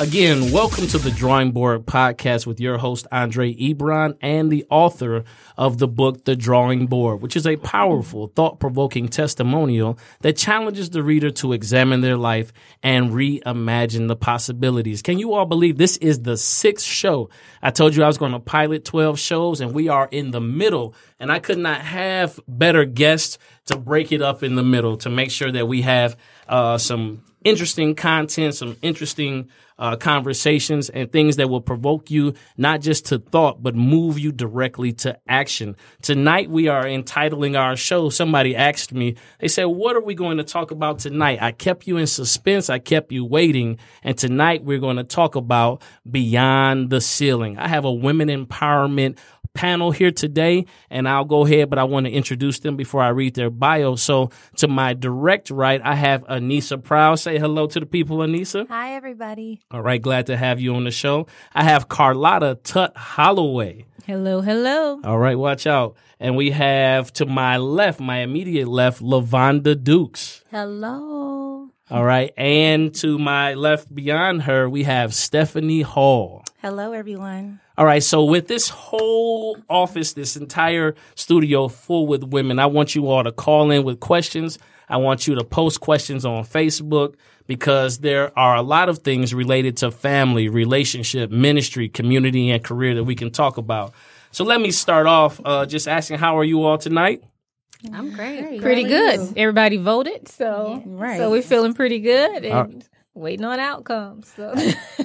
Again, welcome to The Drawing Board Podcast with your host, Andre Ebron, and the author of the book, The Drawing Board, which is a powerful, thought-provoking testimonial that challenges the reader to examine their life and reimagine the possibilities. Can you all believe this is the 6th show? I told you I was going to pilot 12 shows, and we are in the middle, and I could not have better guests to break it up in the middle to make sure that we have some interesting content, some interesting conversations and things that will provoke you not just to thought, but move you directly to action. Tonight, we are entitling our show. Somebody asked me, they said, what are we going to talk about tonight? I kept you in suspense. I kept you waiting. And tonight, we're going to talk about Beyond the Ceiling. I have a women empowerment panel here today, and I'll go ahead, but I want to introduce them before I read their bio. So to my direct right, I have Anissa Prowl. Say hello to the people, Anissa. Hi, everybody. All right, glad to have you on the show. I have Carlotta Tut Holloway. Hello, hello. All right, watch out. And we have to my left, my immediate left, Lavonda Dukes. Hello. All right, and to my left beyond her, we have Stephanie Hall. Hello, everyone. All right, so with this whole office, this entire studio full with women, I want you all to call in with questions. I want you to post questions on Facebook because there are a lot of things related to family, relationship, ministry, community, and career that we can talk about. So let me start off just asking, how are you all tonight? I'm great. Pretty good. Everybody voted, so yeah, right. So we're feeling pretty good. And waiting on outcomes. So.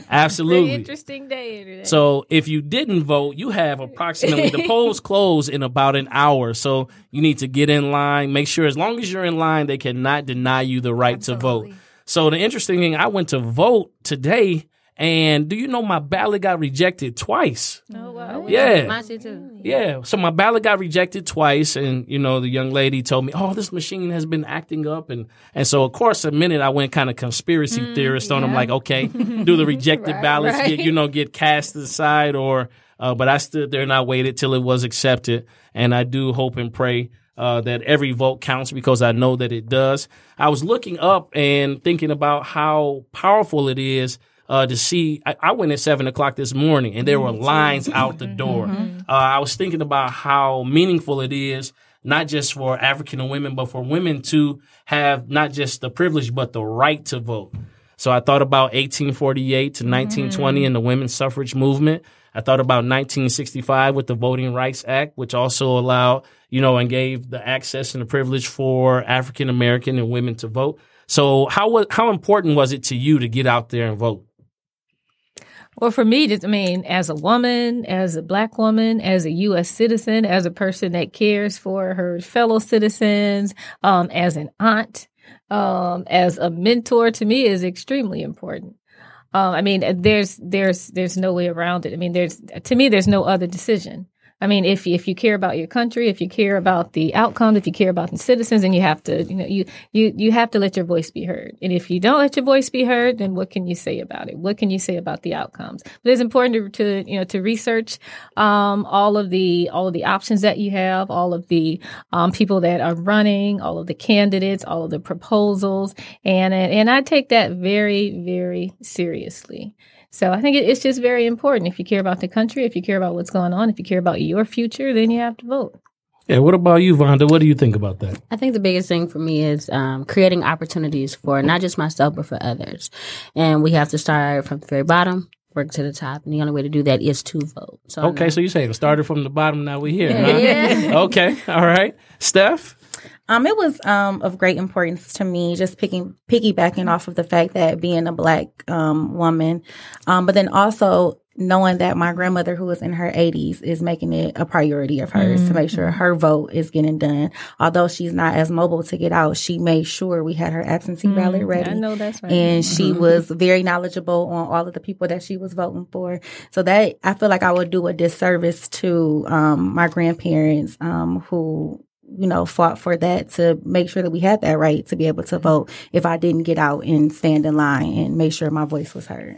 Absolutely. Pretty interesting day today. So if you didn't vote, you have approximately the polls close in about an hour. So you need to get in line. Make sure as long as you're in line, they cannot deny you the right to vote. So the interesting thing, I went to vote today. And do you know my ballot got rejected twice? Oh, wow. Yeah. Mine too. Yeah. So my ballot got rejected twice. And, you know, the young lady told me, oh, this machine has been acting up. And so, of course, the minute I went kind of conspiracy theorist on them, like, okay, do the rejected ballots, get cast aside or, but I stood there and I waited till it was accepted. And I do hope and pray that every vote counts because I know that it does. I was looking up and thinking about how powerful it is. To see, I went at 7:00 this morning and there were lines out the door. I was thinking about how meaningful it is, not just for African women, but for women to have not just the privilege, but the right to vote. So I thought about 1848 to 1920 and the women's suffrage movement. I thought about 1965 with the Voting Rights Act, which also allowed, you know, and gave the access and the privilege for African American and women to vote. So how important was it to you to get out there and vote? Well, for me, as a woman, as a Black woman, as a U.S. citizen, as a person that cares for her fellow citizens, as an aunt, as a mentor, to me is extremely important. There's no way around it. There's no other decision. If you care about your country, if you care about the outcomes, if you care about the citizens, then you have to, you have to let your voice be heard. And if you don't let your voice be heard, then what can you say about it? What can you say about the outcomes? But it's important to research all of the options that you have, all of the people that are running, all of the candidates, all of the proposals, and I take that very, very seriously. So I think it's just very important. If you care about the country, if you care about what's going on, if you care about your future, then you have to vote. Yeah. What about you, Vonda? What do you think about that? I think the biggest thing for me is creating opportunities for not just myself, but for others. And we have to start from the very bottom, work to the top. And the only way to do that is to vote. So you're saying started from the bottom, now we're here. Yeah. Huh? Yeah. Okay. All right. Steph? It was of great importance to me, just piggybacking off of the fact that being a Black woman, but then also knowing that my grandmother, who is in her 80s, is making it a priority of hers to make sure her vote is getting done. Although she's not as mobile to get out, she made sure we had her absentee ballot ready. I know that's right. And she was very knowledgeable on all of the people that she was voting for. So that, I feel like I would do a disservice to my grandparents who, you know, fought for that, to make sure that we had that right to be able to vote, if I didn't get out and stand in line and make sure my voice was heard.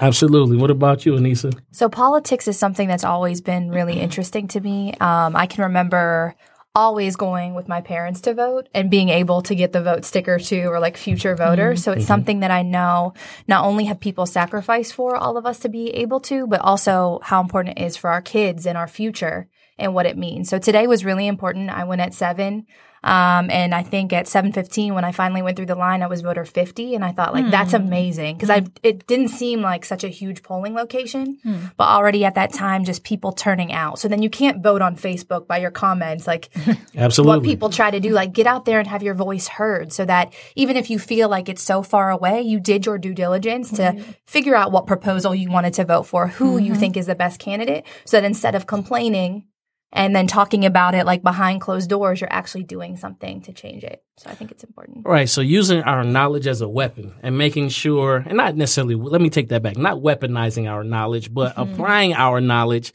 Absolutely. What about you, Anissa? So politics is something that's always been really interesting to me. I can remember always going with my parents to vote and being able to get the vote sticker too, or like future voter. So it's something that I know not only have people sacrificed for all of us to be able to, but also how important it is for our kids and our future and what it means. So today was really important. I went at 7. And I think at 7:15, when I finally went through the line, I was voter 50. And I thought, like, that's amazing, because it didn't seem like such a huge polling location. But already at that time, just people turning out. So then you can't vote on Facebook by your comments. Like, absolutely, what people try to do, like, get out there and have your voice heard, so that even if you feel like it's so far away, you did your due diligence to figure out what proposal you wanted to vote for, who you think is the best candidate. So that instead of complaining and then talking about it like behind closed doors, you're actually doing something to change it. So I think it's important. Right. So using our knowledge as a weapon and making sure, and not necessarily, let me take that back, not weaponizing our knowledge, but applying our knowledge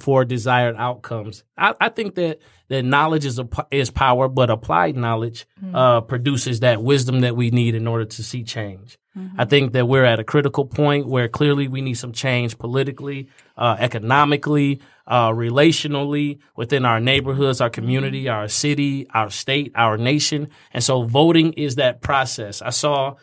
for desired outcomes. I think that knowledge is power, but applied knowledge produces that wisdom that we need in order to see change. I think that we're at a critical point where clearly we need some change politically, economically, relationally, within our neighborhoods, our community, our city, our state, our nation. And so voting is that process. I saw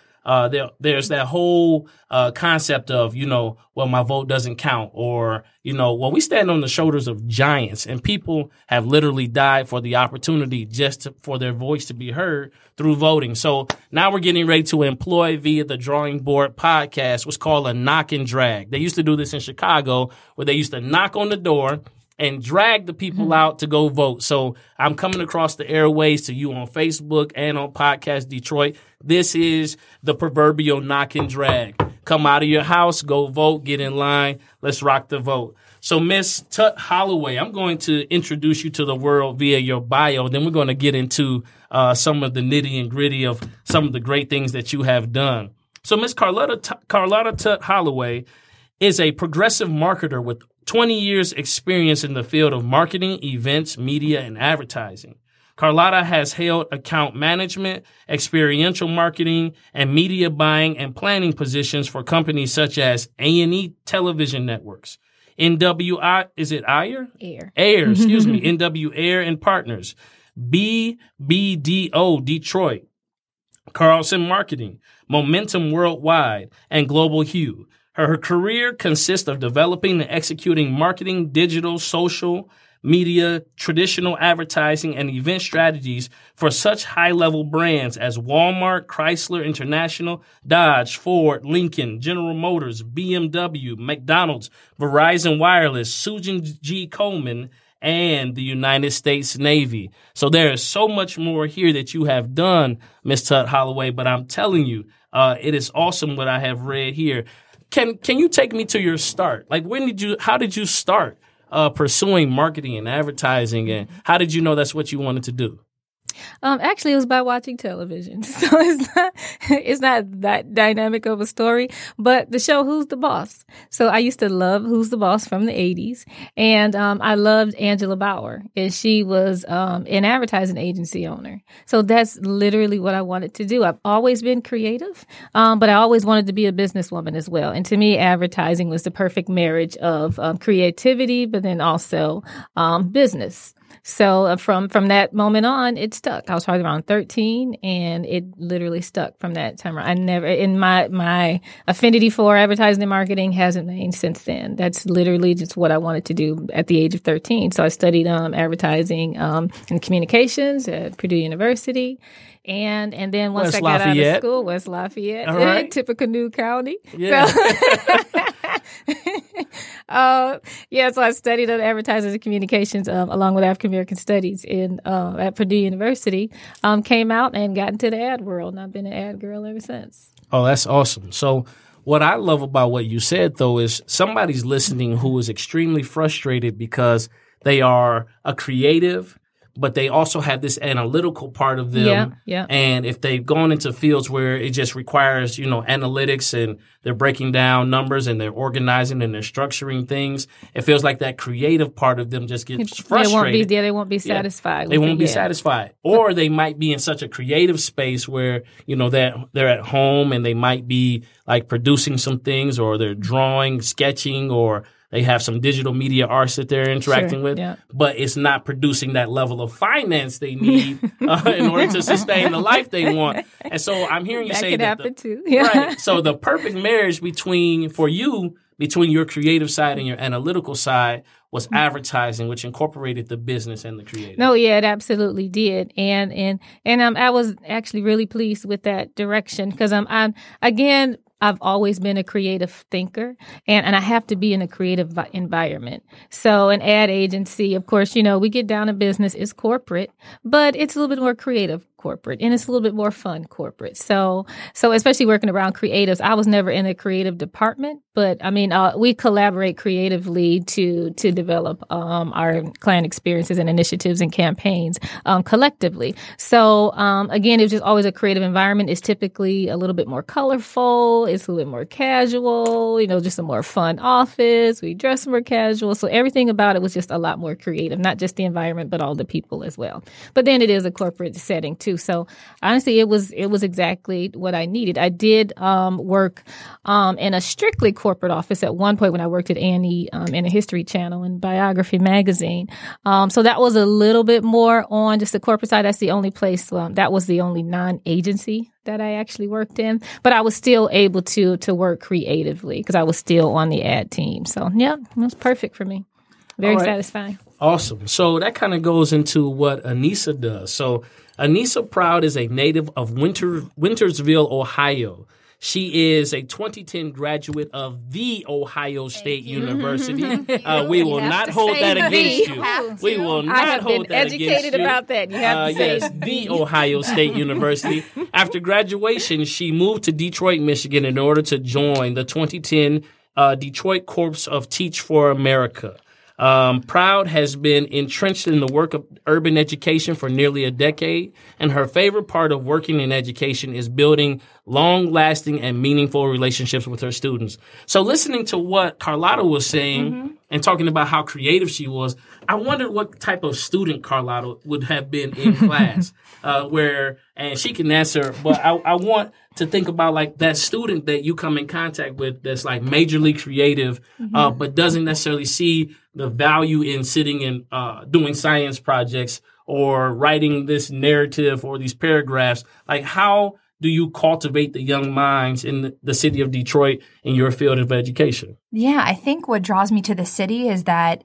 there's that whole concept of, you know, well, my vote doesn't count, or, you know, well, we stand on the shoulders of giants, and people have literally died for the opportunity just for their voice to be heard through voting. So now we're getting ready to employ, via the Drawing Board podcast, what's called a knock and drag. They used to do this in Chicago, where they used to knock on the door and drag the people out to go vote. So I'm coming across the airways to you on Facebook and on Podcast Detroit. This is the proverbial knock and drag. Come out of your house, go vote, get in line. Let's rock the vote. So Miss Tut Holloway, I'm going to introduce you to the world via your bio. Then we're going to get into some of the nitty and gritty of some of the great things that you have done. So Miss Carlotta Tut Holloway is a progressive marketer with 20 years experience in the field of marketing, events, media, and advertising. Carlotta has held account management, experiential marketing, and media buying and planning positions for companies such as A&E Television Networks, NW, is it Ayer? Ayer, excuse me, NW Ayer and Partners, BBDO Detroit, Carlson Marketing, Momentum Worldwide, and Global Hue. Her career consists of developing and executing marketing, digital, social media, traditional advertising, and event strategies for such high-level brands as Walmart, Chrysler International, Dodge, Ford, Lincoln, General Motors, BMW, McDonald's, Verizon Wireless, Susan G. Komen, and the United States Navy. So there is so much more here that you have done, Ms. Tut Holloway, but I'm telling you, it is awesome what I have read here. Can you take me to your start? Like, how did you start pursuing marketing and advertising, and how did you know that's what you wanted to do? Actually, it was by watching television. So it's not that dynamic of a story, but the show Who's the Boss. So I used to love Who's the Boss from the 80s. And I loved Angela Bauer, and she was an advertising agency owner. So that's literally what I wanted to do. I've always been creative, but I always wanted to be a businesswoman as well. And to me, advertising was the perfect marriage of creativity, but then also business. So from that moment on, it stuck. I was probably around 13, and it literally stuck from that time around. I never, in my affinity for advertising and marketing hasn't waned since then. That's literally just what I wanted to do at the age of 13. So I studied advertising and communications at Purdue University. And then once I got out of school, West Lafayette, right. Tippecanoe County. Yeah. So I studied advertising and communications along with African American studies at Purdue University. Came out and got into the ad world, and I've been an ad girl ever since. Oh, that's awesome. So what I love about what you said, though, is somebody's listening who is extremely frustrated because they are a creative, but they also have this analytical part of them. Yeah. And if they've gone into fields where it just requires, analytics and they're breaking down numbers and they're organizing and they're structuring things, it feels like that creative part of them just gets frustrated. They won't be satisfied. Yeah. They won't be satisfied. Or they might be in such a creative space where, they're at home and they might be like producing some things, or they're drawing, sketching, or they have some digital media arts that they're interacting with, but it's not producing that level of finance they need in order to sustain the life they want. And so I'm hearing you say that could happen too. Yeah. Right. So the perfect marriage between your creative side and your analytical side was advertising, which incorporated the business and the creative. No, yeah, it absolutely did, and I was actually really pleased with that direction because I'm again. I've always been a creative thinker, and I have to be in a creative environment. So an ad agency, of course, we get down to business, is corporate, but it's a little bit more creative corporate, and it's a little bit more fun corporate. So especially working around creatives, I was never in a creative department, but we collaborate creatively to develop our client experiences and initiatives and campaigns collectively. So again, it was just always a creative environment. It's typically a little bit more colorful. It's a little bit more casual, just a more fun office. We dress more casual. So everything about it was just a lot more creative, not just the environment, but all the people as well. But then it is a corporate setting too. So honestly, it was exactly what I needed. I did work in a strictly corporate office at one point when I worked at A&E in a History Channel and Biography magazine. So that was a little bit more on just the corporate side. That's the only place, that was the only non-agency that I actually worked in, but I was still able to work creatively because I was still on the ad team. So yeah, it was perfect for me. Very satisfying. Awesome. So that kind of goes into what Anissa does. So Anissa Prowl is a native of Wintersville, Ohio. She is a 2010 graduate of The Ohio State University. We will not hold that against you. We will not hold that against you. I have been educated about that. You have to say yes, The Ohio State University. After graduation, she moved to Detroit, Michigan in order to join the 2010 Detroit Corps of Teach for America. Proud has been entrenched in the work of urban education for nearly a decade, and her favorite part of working in education is building long-lasting and meaningful relationships with her students. So listening to what Carlotta was saying and talking about how creative she was, I wondered what type of student Carlotta would have been in class, and she can answer, but I want to think about like that student that you come in contact with that's like majorly creative, but doesn't necessarily see the value in sitting and doing science projects or writing this narrative or these paragraphs. Like, how do you cultivate the young minds in the city of Detroit in your field of education? Yeah, I think what draws me to the city is that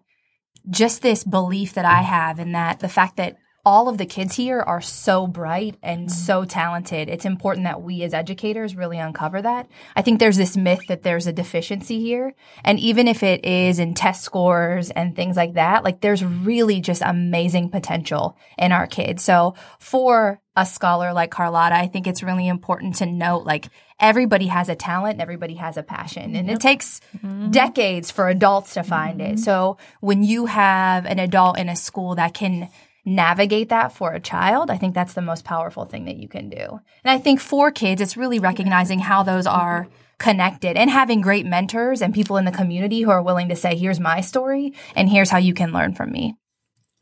just this belief that I have, and that the fact that all of the kids here are so bright and so talented. It's important that we as educators really uncover that. I think there's this myth that there's a deficiency here. And even if it is in test scores and things like that, like there's really just amazing potential in our kids. So for a scholar like Carlotta, I think it's really important to note like everybody has a talent and everybody has a passion, and it takes decades for adults to find it. So when you have an adult in a school that can navigate that for a child, I think that's the most powerful thing that you can do. And I think for kids, it's really recognizing how those are connected and having great mentors and people in the community who are willing to say, here's my story and here's how you can learn from me.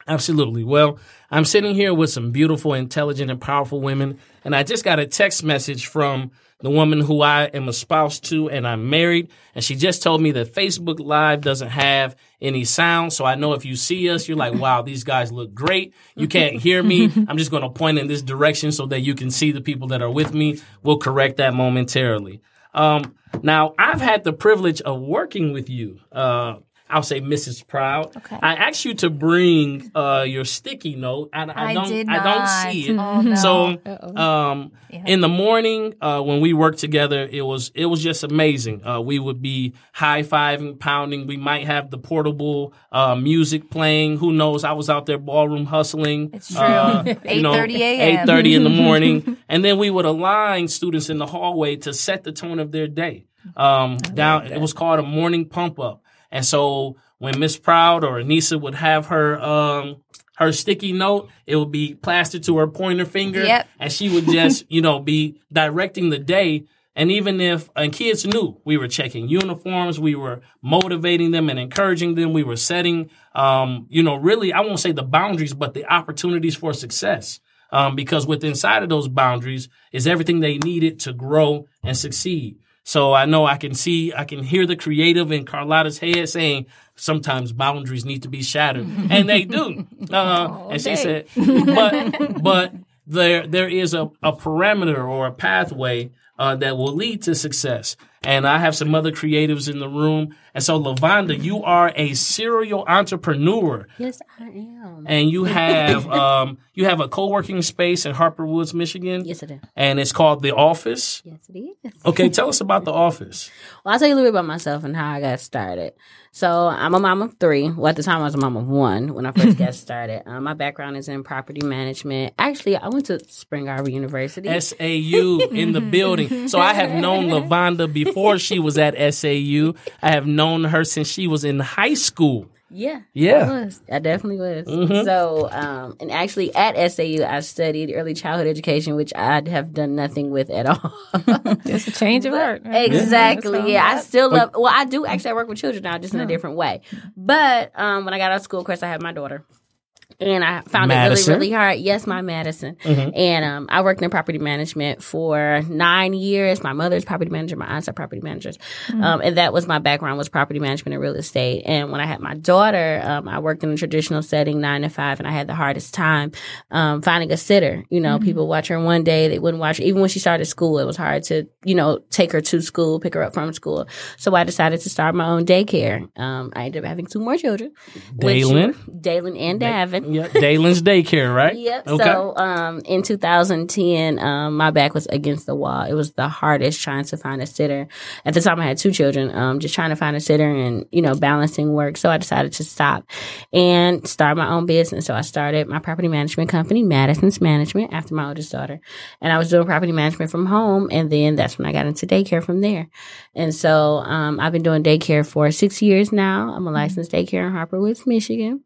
Absolutely. Well, I'm sitting here with some beautiful, intelligent, and powerful women, and I just got a text message from the woman who I am a spouse to and I'm married, and she just told me that Facebook Live doesn't have any sound, so I know if you see us, you're like, wow, these guys look great. You can't hear me. I'm just going to point in this direction so that you can see the people that are with me. We'll correct that momentarily. Now, I've had the privilege of working with you. I'll say Mrs. Proud. Okay. I asked you to bring your sticky note. I did not see it. Oh, no. So in the morning when we worked together, it was just amazing. We would be high-fiving, pounding. We might have the portable music playing. Who knows? I was out there ballroom hustling. It's true. 8:30 a.m. 8:30 in the morning. And then we would align students in the hallway to set the tone of their day. It was called a morning pump up. And so when Miss Proud or Anissa would have her her sticky note, it would be plastered to her pointer finger, yep. And she would just be directing the day. And even kids knew we were checking uniforms, we were motivating them and encouraging them, we were setting really I won't say the boundaries, but the opportunities for success. Because with inside of those boundaries is everything they needed to grow and succeed. So I know I can hear the creative in Carlotta's head saying, sometimes boundaries need to be shattered. And they do. She said, but there is a parameter or a pathway that will lead to success. And I have some other creatives in the room. And so, Lavonda, you are a serial entrepreneur. Yes, I am. And you have a co-working space in Harper Woods, Michigan. Yes, it is. And it's called The Office. Yes, it is. Okay, tell us about The Office. Well, I'll tell you a little bit about myself and how I got started. So I'm a mom of three. Well, at the time, I was a mom of one when I first got started. My background is in property management. Actually, I went to Spring Arbor University. SAU in the building. So I have known Lavonda before she was at SAU. I have known her since she was in high school. Yeah. I definitely was. Mm-hmm. So, and actually at SAU, I studied early childhood education, which I have done nothing with at all. It's a change of heart. Right? Exactly. Yeah. I still love, I do actually work with children now, just in a different way. But when I got out of school, of course, I had my daughter. And I found it really, really hard. Yes, my Madison. Mm-hmm. And I worked in property management for 9 years. My mother's property manager. My aunts are property managers. Mm-hmm. And that was my background, was property management and real estate. And when I had my daughter, I worked in a traditional setting, 9 to 5. And I had the hardest time finding a sitter. Mm-hmm. People watch her one day. They wouldn't watch her. Even when she started school, it was hard to, take her to school, pick her up from school. So I decided to start my own daycare. I ended up having 2 more children. Dalen and Davin. Yeah, Dalen's daycare, right? Yep. Okay. So in 2010, my back was against the wall. It was the hardest trying to find a sitter. At the time, I had 2 children, just trying to find a sitter and, balancing work. So I decided to stop and start my own business. So I started my property management company, Madison's Management, after my oldest daughter. And I was doing property management from home. And then that's when I got into daycare from there. And so I've been doing daycare for 6 years now. I'm a licensed daycare in Harper Woods, Michigan.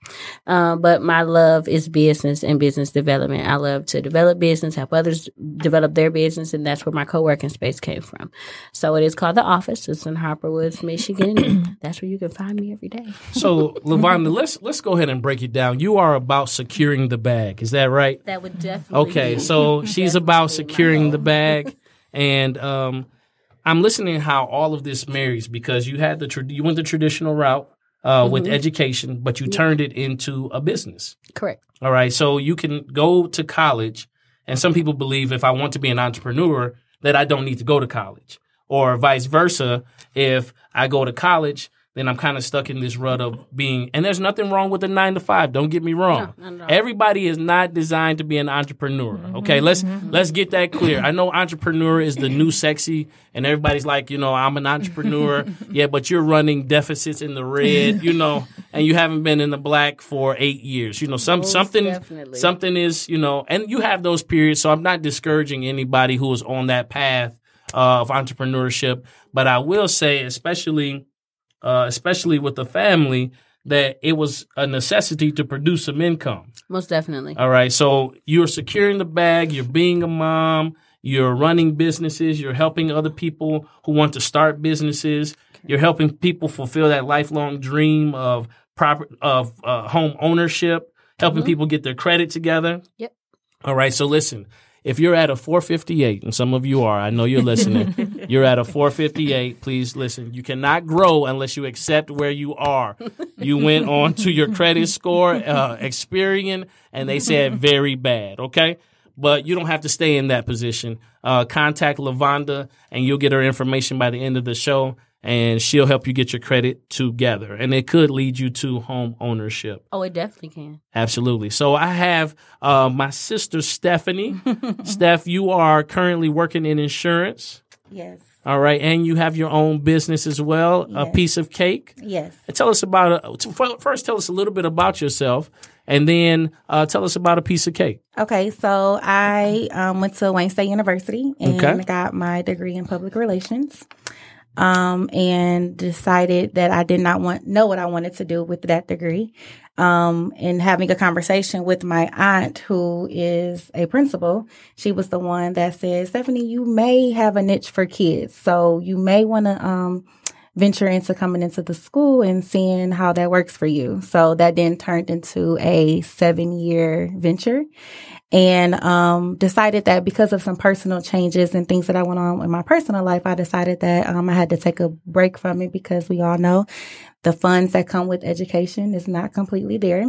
But my love is business and business development. I love to develop business, help others develop their business, and that's where my co-working space came from. So it is called The Office. It's in Harper Woods, Michigan. And that's where you can find me every day. So, Lavonda, let's go ahead and break it down. You are about securing the bag. Is that right? That would definitely be. So she's about securing the bag. And I'm listening how all of this marries, because you had you went the traditional route. With education, but you turned it into a business. Correct. All right. So you can go to college, and some people believe if I want to be an entrepreneur, that I don't need to go to college, or vice versa. If I go to college, then I'm kind of stuck in this rut of being, and there's nothing wrong with a 9 to 5. Don't get me wrong. No. Everybody is not designed to be an entrepreneur. Mm-hmm. Okay. Let's get that clear. I know entrepreneur is the new sexy, and everybody's like, I'm an entrepreneur. Yeah, but you're running deficits in the red, and you haven't been in the black for 8 years. Something is, and you have those periods. So I'm not discouraging anybody who is on that path of entrepreneurship, but I will say, especially with the family, that it was a necessity to produce some income. Most definitely. All right. So you're securing the bag. You're being a mom. You're running businesses. You're helping other people who want to start businesses. Okay. You're helping people fulfill that lifelong dream of home ownership, helping people get their credit together. Yep. All right. So listen, if you're at a 458, and some of you are, I know you're listening, you're at a 458, please listen. You cannot grow unless you accept where you are. You went on to your credit score, Experian, and they said very bad, okay? But you don't have to stay in that position. Contact Lavonda, and you'll get her information by the end of the show. and she'll help you get your credit together. And it could lead you to home ownership. Oh, it definitely can. Absolutely. So I have my sister, Stephanie. Steph, you are currently working in insurance. Yes. All right. And you have your own business as well, yes. A piece of cake. Yes. And tell us about first, tell us a little bit about yourself. And then tell us about a piece of cake. Okay, so I went to Wayne State University and got my degree in public relations and decided that I did not know what I wanted to do with that degree. And having a conversation with my aunt, who is a principal, she was the one that said, Stephanie, you may have a niche for kids, so you may want to venture into coming into the school and seeing how that works for you. So that then turned into a 7-year venture, and decided that because of some personal changes and things that I went on in my personal life, I decided that I had to take a break from it, because we all know the funds that come with education is not completely there.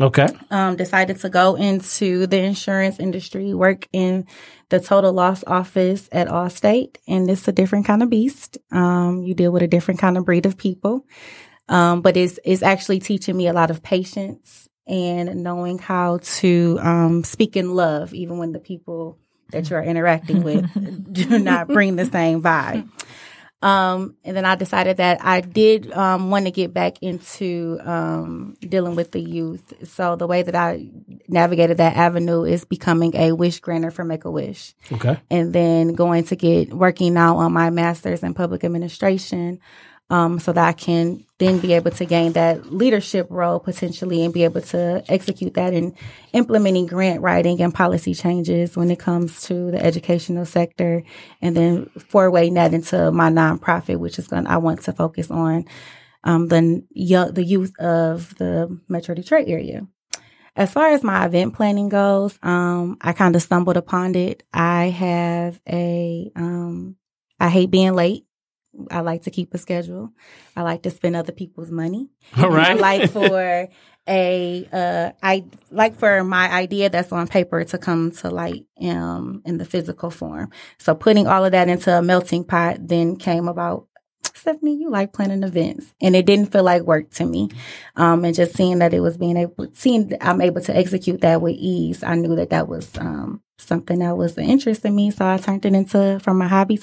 Okay. Decided to go into the insurance industry, work in the total loss office at Allstate. And it's a different kind of beast. You deal with a different kind of breed of people. But it's actually teaching me a lot of patience and knowing how to speak in love, even when the people that you're interacting with do not bring the same vibe. And then I decided that I did want to get back into dealing with the youth. So the way that I navigated that avenue is becoming a wish granter for Make-A-Wish. Okay. And then going to get working now on my master's in public administration so that I can then be able to gain that leadership role potentially and be able to execute that in implementing grant writing and policy changes when it comes to the educational sector, and then forwarding that into my nonprofit, which is I want to focus on the youth of the Metro Detroit area. As far as my event planning goes, I kind of stumbled upon it. I hate being late. I like to keep a schedule. I like to spend other people's money. All right. I like for my idea that's on paper to come to light in the physical form. So putting all of that into a melting pot then came about. Stephanie, you like planning events, and it didn't feel like work to me. And just seeing that I'm able to execute that with ease, I knew that was something that was an interest in me. So I turned it into from a hobby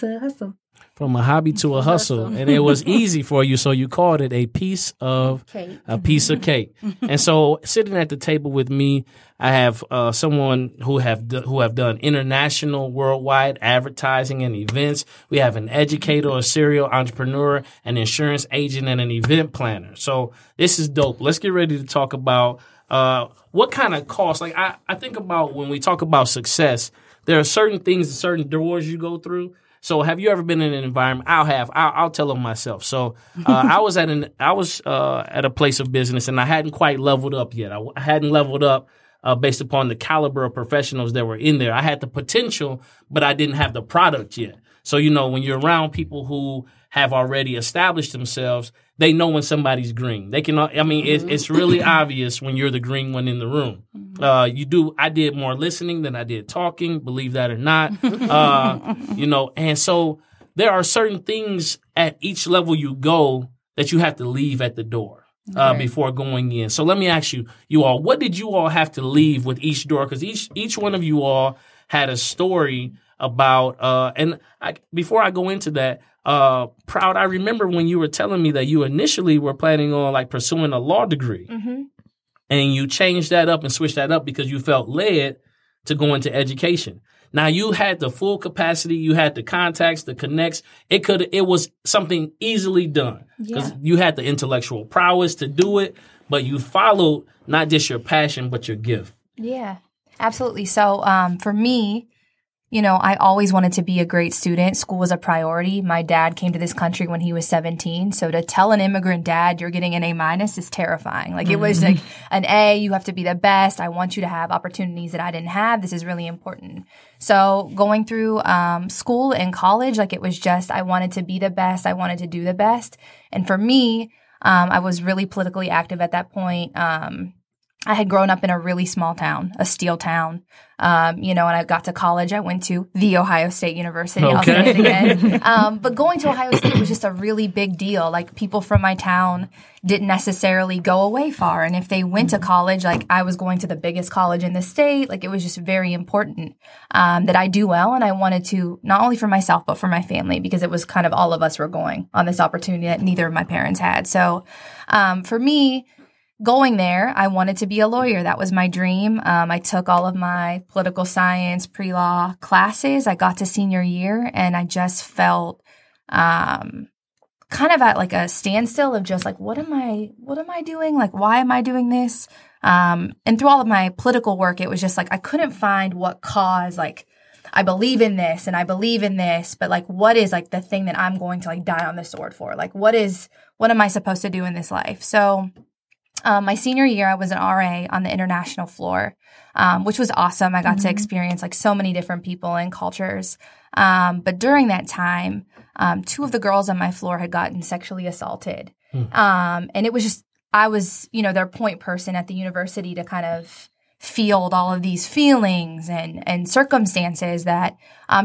to a hustle, and it was easy for you, so you called it a piece of cake. And so, sitting at the table with me, I have someone who have done international, worldwide advertising and events. We have an educator, a serial entrepreneur, an insurance agent, and an event planner. So this is dope. Let's get ready to talk about what kind of costs. Like I think about when we talk about success, there are certain things, certain doors you go through. So have you ever been in an environment? I'll tell them myself. So I was at a place of business, and I hadn't quite leveled up yet. I hadn't leveled up based upon the caliber of professionals that were in there. I had the potential, but I didn't have the product yet. So, you know, when you're around people who have already established themselves, they know when somebody's green. They can. I mean, it's really obvious when you're the green one in the room. I did more listening than I did talking, believe that or not. And so there are certain things at each level you go that you have to leave at the door before going in. So let me ask you all, what did you all have to leave with each door? Because each one of you all had a story about, before I go into that, Proud, I remember when you were telling me that you initially were planning on pursuing a law degree, and you changed that up and switched that up because you felt led to go into education. Now you had the full capacity, you had the contacts, the connects. It was something easily done because you had the intellectual prowess to do it, but you followed not just your passion but your gift. Yeah, absolutely. So for me, you know, I always wanted to be a great student. School was a priority. My dad came to this country when he was 17. So to tell an immigrant dad you're getting an A- is terrifying. It was an A, you have to be the best. I want you to have opportunities that I didn't have. This is really important. So going through school and college, it was just I wanted to be the best. I wanted to do the best. And for me, I was really politically active at that point. I had grown up in a really small town, a steel town. You know, when I got to college, I went to the Ohio State University. Okay. I'll say it again. But going to Ohio State was just a really big deal. Like, people from my town didn't necessarily go away far. And if they went to college, like, I was going to the biggest college in the state. Like, it was just very important that I do well. And I wanted to, not only for myself, but for my family, because it was kind of all of us were going on this opportunity that neither of my parents had. So for me, going there, I wanted to be a lawyer. That was my dream. I took all of my political science, pre-law classes. I got to senior year, and I just felt kind of at like a standstill of just like, what am I doing? Like, why am I doing this? And through all of my political work, it was just like I couldn't find what cause, like, I believe in this and I believe in this, but like, what is like the thing that I'm going to like die on the sword for? Like, what am I supposed to do in this life? So my senior year, I was an RA on the international floor, which was awesome. I got to experience like so many different people and cultures. But during that time, two of the girls on my floor had gotten sexually assaulted. And it was just, I was, you know, their point person at the university to kind of field all of these feelings and circumstances that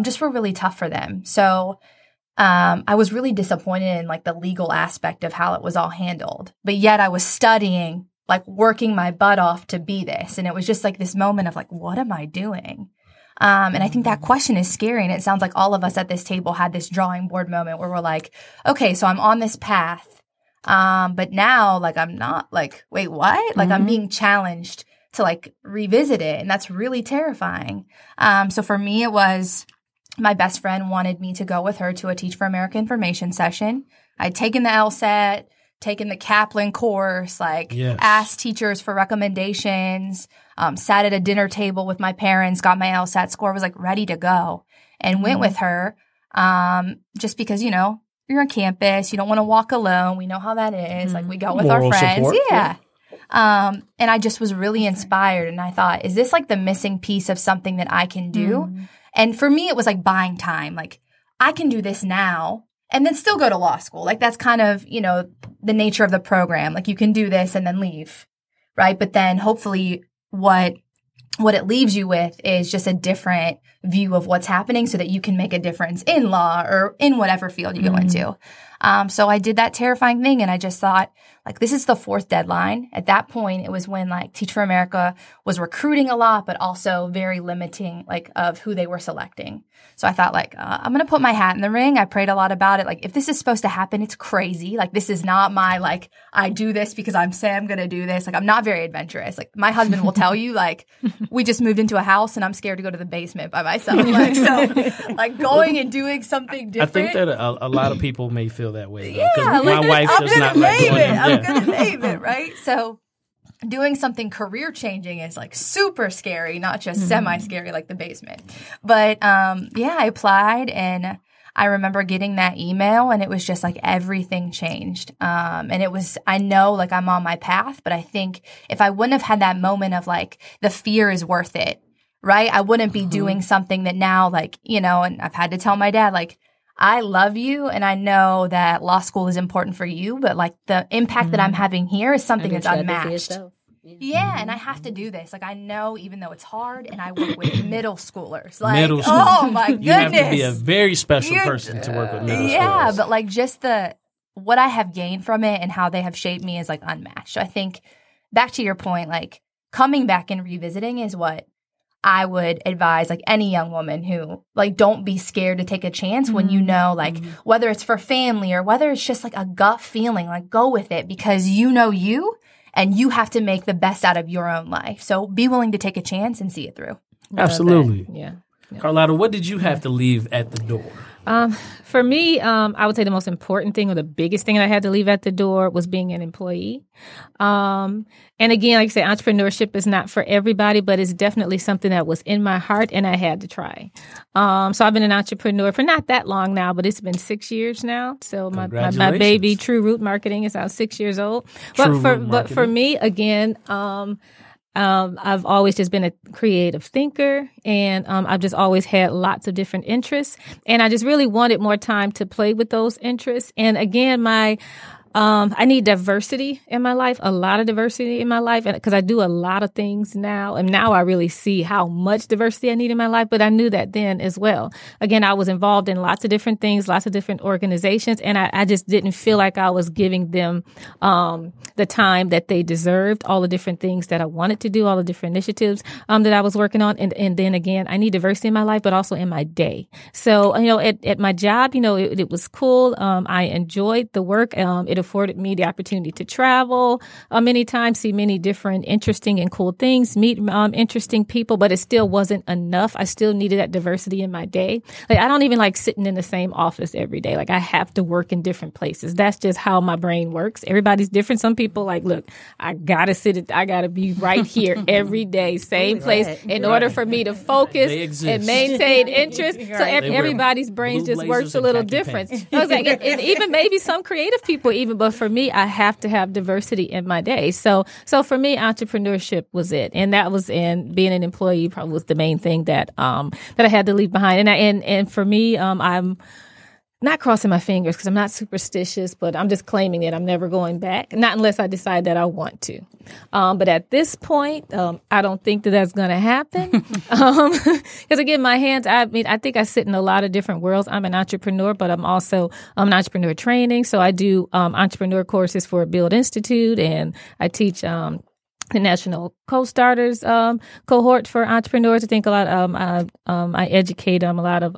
just were really tough for them. So I was really disappointed in like the legal aspect of how it was all handled, but yet I was studying, like working my butt off to be this. And it was just like this moment of like, what am I doing? And I think that question is scary. And it sounds like all of us at this table had this drawing board moment where we're like, okay, so I'm on this path. But now like, I'm not like, wait, what? Like I'm being challenged to like revisit it. And that's really terrifying. So for me, it was, my best friend wanted me to go with her to a Teach for America information session. I'd taken the LSAT, taken the Kaplan course, like asked teachers for recommendations, sat at a dinner table with my parents, got my LSAT score, was like ready to go, and went with her just because, you know, you're on campus. You don't want to walk alone. We know how that is. Like we go with moral our friends. Support. Yeah. And I just was really inspired. And I thought, is this like the missing piece of something that I can do? And for me, it was like buying time. Like I can do this now and then still go to law school. Like that's kind of, you know, the nature of the program. Like you can do this and then leave, right? But then hopefully what it leaves you with is just a different view of what's happening so that you can make a difference in law or in whatever field you go into. So I did that terrifying thing and I just thought, like, this is the fourth deadline. At that point, it was when, like, Teach for America was recruiting a lot, but also very limiting, like, of who they were selecting. So I thought, like, I'm going to put my hat in the ring. I prayed a lot about it. Like, if this is supposed to happen, it's crazy. Like, this is not my, like, I do this because I'm saying I'm going to do this. Like, I'm not very adventurous. Like, my husband will tell you, like, we just moved into a house and I'm scared to go to the basement by myself. Like, so, like, going and doing something different. I think that a lot of people may feel that way, though, because my wife does not like going. I'm going to name it, right? So doing something career-changing is, like, super scary, not just semi-scary like the basement. But, yeah, I applied, and I remember getting that email, and it was just, like, everything changed. And it was – I know, like, I'm on my path, but I think if I wouldn't have had that moment of, like, the fear is worth it, right? I wouldn't be doing something that now, like, you know, and I've had to tell my dad, like, I love you, and I know that law school is important for you, but, like, the impact that I'm having here is something that's unmatched. And I have to do this. Like, I know, even though it's hard, and I work with middle schoolers. Like, middle school. Oh, my goodness. You have to be a very special person to work with middle schoolers. Yeah, but, like, just the what I have gained from it and how they have shaped me is, like, unmatched. I think, back to your point, like, coming back and revisiting is what I would advise, like, any young woman who, like, don't be scared to take a chance when you know, like, whether it's for family or whether it's just, like, a gut feeling, like, go with it because you know you and you have to make the best out of your own life. So be willing to take a chance and see it through. Absolutely. Yeah. Carlotta, what did you have to leave at the door? For me, I would say the most important thing or the biggest thing that I had to leave at the door was being an employee. And again, like I said, entrepreneurship is not for everybody, but it's definitely something that was in my heart and I had to try. So I've been an entrepreneur for not that long now, but it's been 6 years now. So my baby, True Root Marketing, is now 6 years old. But for me, again, I've always just been a creative thinker and I've just always had lots of different interests and I just really wanted more time to play with those interests. And again, my I need diversity in my life, a lot of diversity in my life, because I do a lot of things now. And now I really see how much diversity I need in my life. But I knew that then as well. Again, I was involved in lots of different things, lots of different organizations. And I just didn't feel like I was giving them the time that they deserved, all the different things that I wanted to do, all the different initiatives that I was working on. And then again, I need diversity in my life, but also in my day. So, you know, at my job, you know, it was cool. I enjoyed the work. It afforded me the opportunity to travel many times, see many different interesting and cool things, meet interesting people, but it still wasn't enough. I still needed that diversity in my day. Like, I don't even like sitting in the same office every day. Like, I have to work in different places. That's just how my brain works. Everybody's different. Some people like, look, I got to be right here every day, same place in order for me to focus and maintain interest. So everybody's brains just works a little different. I was like, and even maybe some creative people even. But for me, I have to have diversity in my day. So for me, entrepreneurship was it. And that was in being an employee probably was the main thing that I had to leave behind. And for me, I'm not crossing my fingers because I'm not superstitious, but I'm just claiming that I'm never going back. Not unless I decide that I want to. But at this point, I don't think that that's going to happen. Because again, my hands, I mean, I think I sit in a lot of different worlds. I'm an entrepreneur, but I'm also an entrepreneur training. So I do entrepreneur courses for Build Institute, and I teach the National Co-Starters cohort for entrepreneurs. I think a lot. I educate a lot of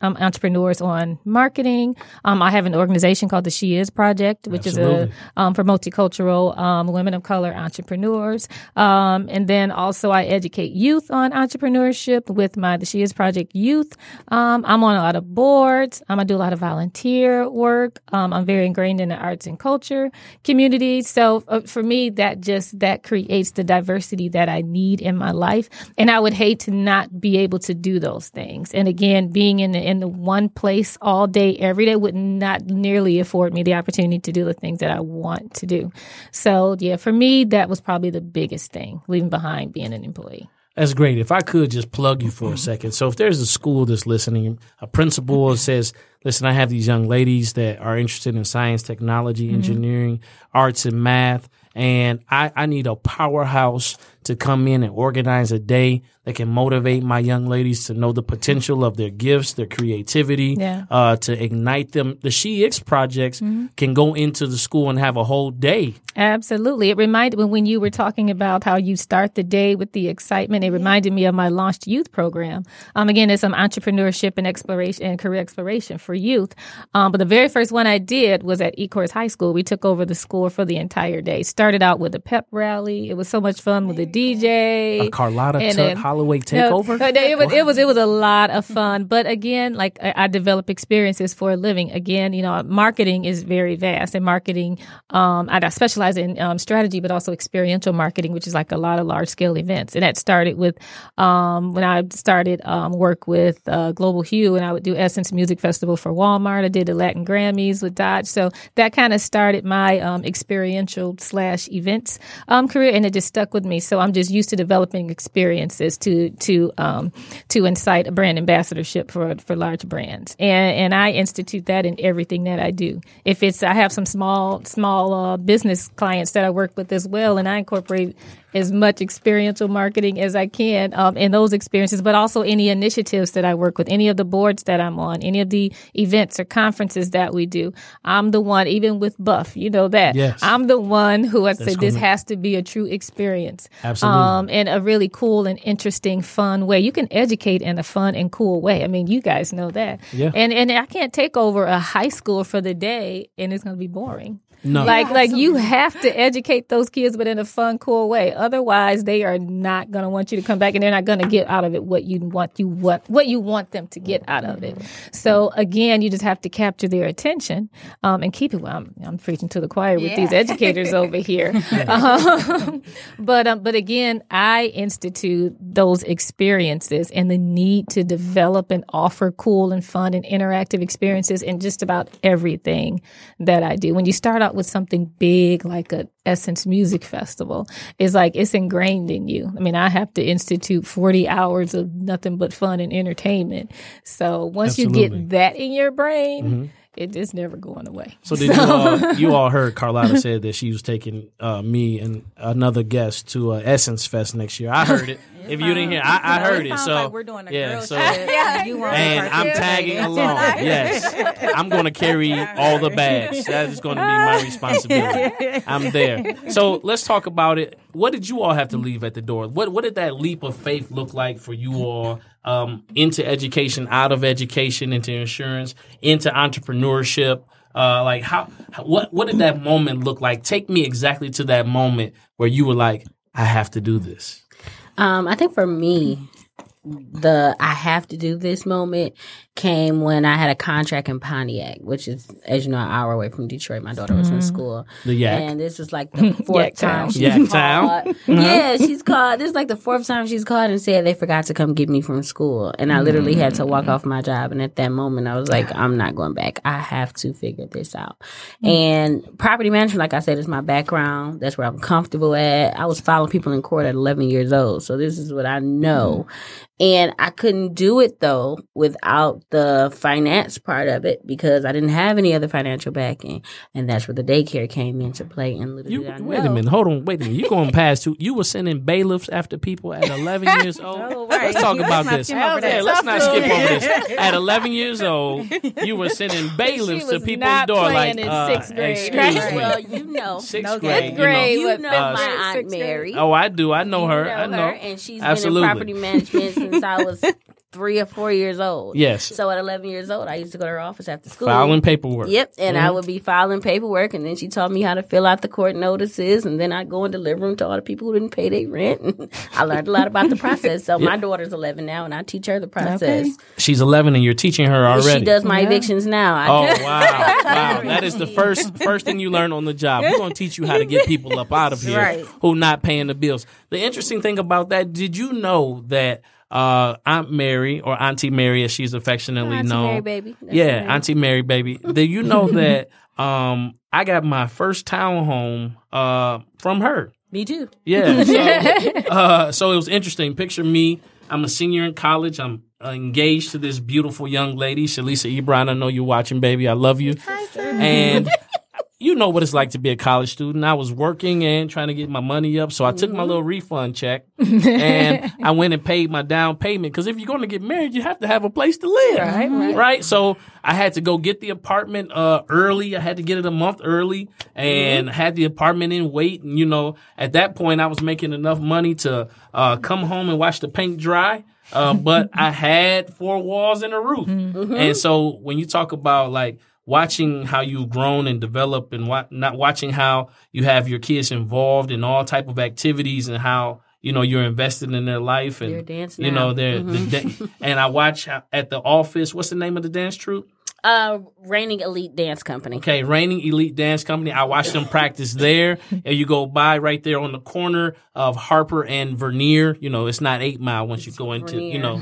entrepreneurs on marketing. I have an organization called the She Is Project, which is a for multicultural women of color entrepreneurs. And then also I educate youth on entrepreneurship with the She Is Project Youth. I'm on a lot of boards. I do a lot of volunteer work. I'm very ingrained in the arts and culture community. So for me, that creates the diversity that I need in my life. And I would hate to not be able to do those things. And again, being in the one place all day, every day would not nearly afford me the opportunity to do the things that I want to do. So yeah, for me, that was probably the biggest thing, leaving behind being an employee. That's great. If I could just plug you for a second. So if there's a school that's listening, a principal says, listen, I have these young ladies that are interested in science, technology, engineering, arts, and math. And I need a powerhouse to come in and organize a day that can motivate my young ladies to know the potential of their gifts, their creativity, to ignite them. The She Is projects can go into the school and have a whole day. Absolutely. It reminded me when you were talking about how you start the day with the excitement. It reminded me of my launched youth program. Again, there's some entrepreneurship and exploration and career exploration for youth. But the very first one I did was at Ecorse High School. We took over the school for the entire day. Started out with a pep rally. It was so much fun with a DJ. A Carlotta Tut Holloway takeover. It was a lot of fun. But again, like I develop experiences for a living. Again, you know, marketing is very vast, and marketing. I specialize in strategy, but also experiential marketing, which is like a lot of large scale events. And that started with when I started work with Global Hue, and I would do Essence Music Festival for Walmart. I did the Latin Grammys with Dodge. So that kind of started my experiential / events career, and it just stuck with me. So I'm just used to developing experiences to incite a brand ambassadorship for large brands, and I institute that in everything that I do. If it's, I have some small business clients that I work with as well, and I incorporate as much experiential marketing as I can in those experiences, but also any initiatives that I work with, any of the boards that I'm on, any of the events or conferences that we do. I'm the one, even with Buff, you know that. Yes. I'm the one who I said this has to be a true experience. Absolutely. In a really cool and interesting, fun way. You can educate in a fun and cool way. I mean, you guys know that. Yeah. And I can't take over a high school for the day and it's going to be boring. No. Like you have to educate those kids, but in a fun, cool way. Otherwise, they are not going to want you to come back, and they're not going to get out of it what you want them to get out of it. So again, you just have to capture their attention and keep it. Well, I'm preaching to the choir with these educators over here. But again, I institute those experiences and the need to develop and offer cool and fun and interactive experiences in just about everything that I do. When you start out with something big like a Essence Music Festival, is like it's ingrained in you. I mean, I have to institute 40 hours of nothing but fun and entertainment. So once you get that in your brain, it is never going away. So did you all heard Carlotta said that she was taking me and another guest to Essence Fest next year. I heard it. If you didn't hear, I heard it. So like we're doing a girl show. And I'm tagging along. Yes, I'm going to carry all the bags. That is going to be my responsibility. I'm there. So let's talk about it. What did you all have to leave at the door? What did that leap of faith look like for you all into education, out of education, into insurance, into entrepreneurship? Like what did that moment look like? Take me exactly to that moment where you were like, I have to do this. I think for me, the I have to do this moment came when I had a contract in Pontiac, which is, as you know, an hour away from Detroit. My daughter was in school. The Yak. And this was like the fourth time she's called. Yeah, she's called. This is like the fourth time she's called and said they forgot to come get me from school. And I literally had to walk off my job. And at that moment, I was like, I'm not going back. I have to figure this out. And property management, like I said, is my background. That's where I'm comfortable at. I was following people in court at 11 years old. So this is what I know. And I couldn't do it, though, without the finance part of it because I didn't have any other financial backing. And that's where the daycare came into play. And Wait a minute. You're going past who? You were sending bailiffs after people at 11 years old? Oh, right. Let's talk about this. Let's not skip over this. At 11 years old, you were sending bailiffs to people's door. Like, sixth grade. Well, you know. Sixth grade. You know my Aunt Mary. Oh, I do. I know her. And she's been in property management since I was 3 or 4 years old. Yes. So at 11 years old, I used to go to her office after school. Filing paperwork. Yep. And I would be filing paperwork. And then she taught me how to fill out the court notices. And then I'd go and deliver them to all the people who didn't pay their rent. And I learned a lot about the process. So my daughter's 11 now, and I teach her the process. Okay. She's 11, and you're teaching her already. She does my evictions now. Wow. That is the first thing you learn on the job. We're going to teach you how to get people up out of here who not paying the bills. The interesting thing about that, did you know that Aunt Mary, or Auntie Mary as she's affectionately known. Auntie Mary Baby. Auntie Mary Baby. Do you know that I got my first townhome from her? Me too. Yeah. So it was interesting. Picture me. I'm a senior in college. I'm engaged to this beautiful young lady, Shalisa Ebron. I know you're watching, baby. I love you. Hi, sir. And you know what it's like to be a college student. I was working and trying to get my money up, so I took my little refund check and I went and paid my down payment. Because if you're going to get married, you have to have a place to live, right? So I had to go get the apartment early. I had to get it a month early and had the apartment in wait. And, you know, at that point, I was making enough money to come home and watch the paint dry. But I had four walls and a roof. And so when you talk about, like, watching how you've grown and developed and not watching how you have your kids involved in all type of activities and how, you know, you're invested in their life and, you know, they're and I watch at the office. What's the name of the dance troupe? Reigning Elite Dance Company. Okay, Reigning Elite Dance Company. I watched them practice there. And you go by right there on the corner of Harper and Vernier. You know, it's not 8 Mile once you go into, you know,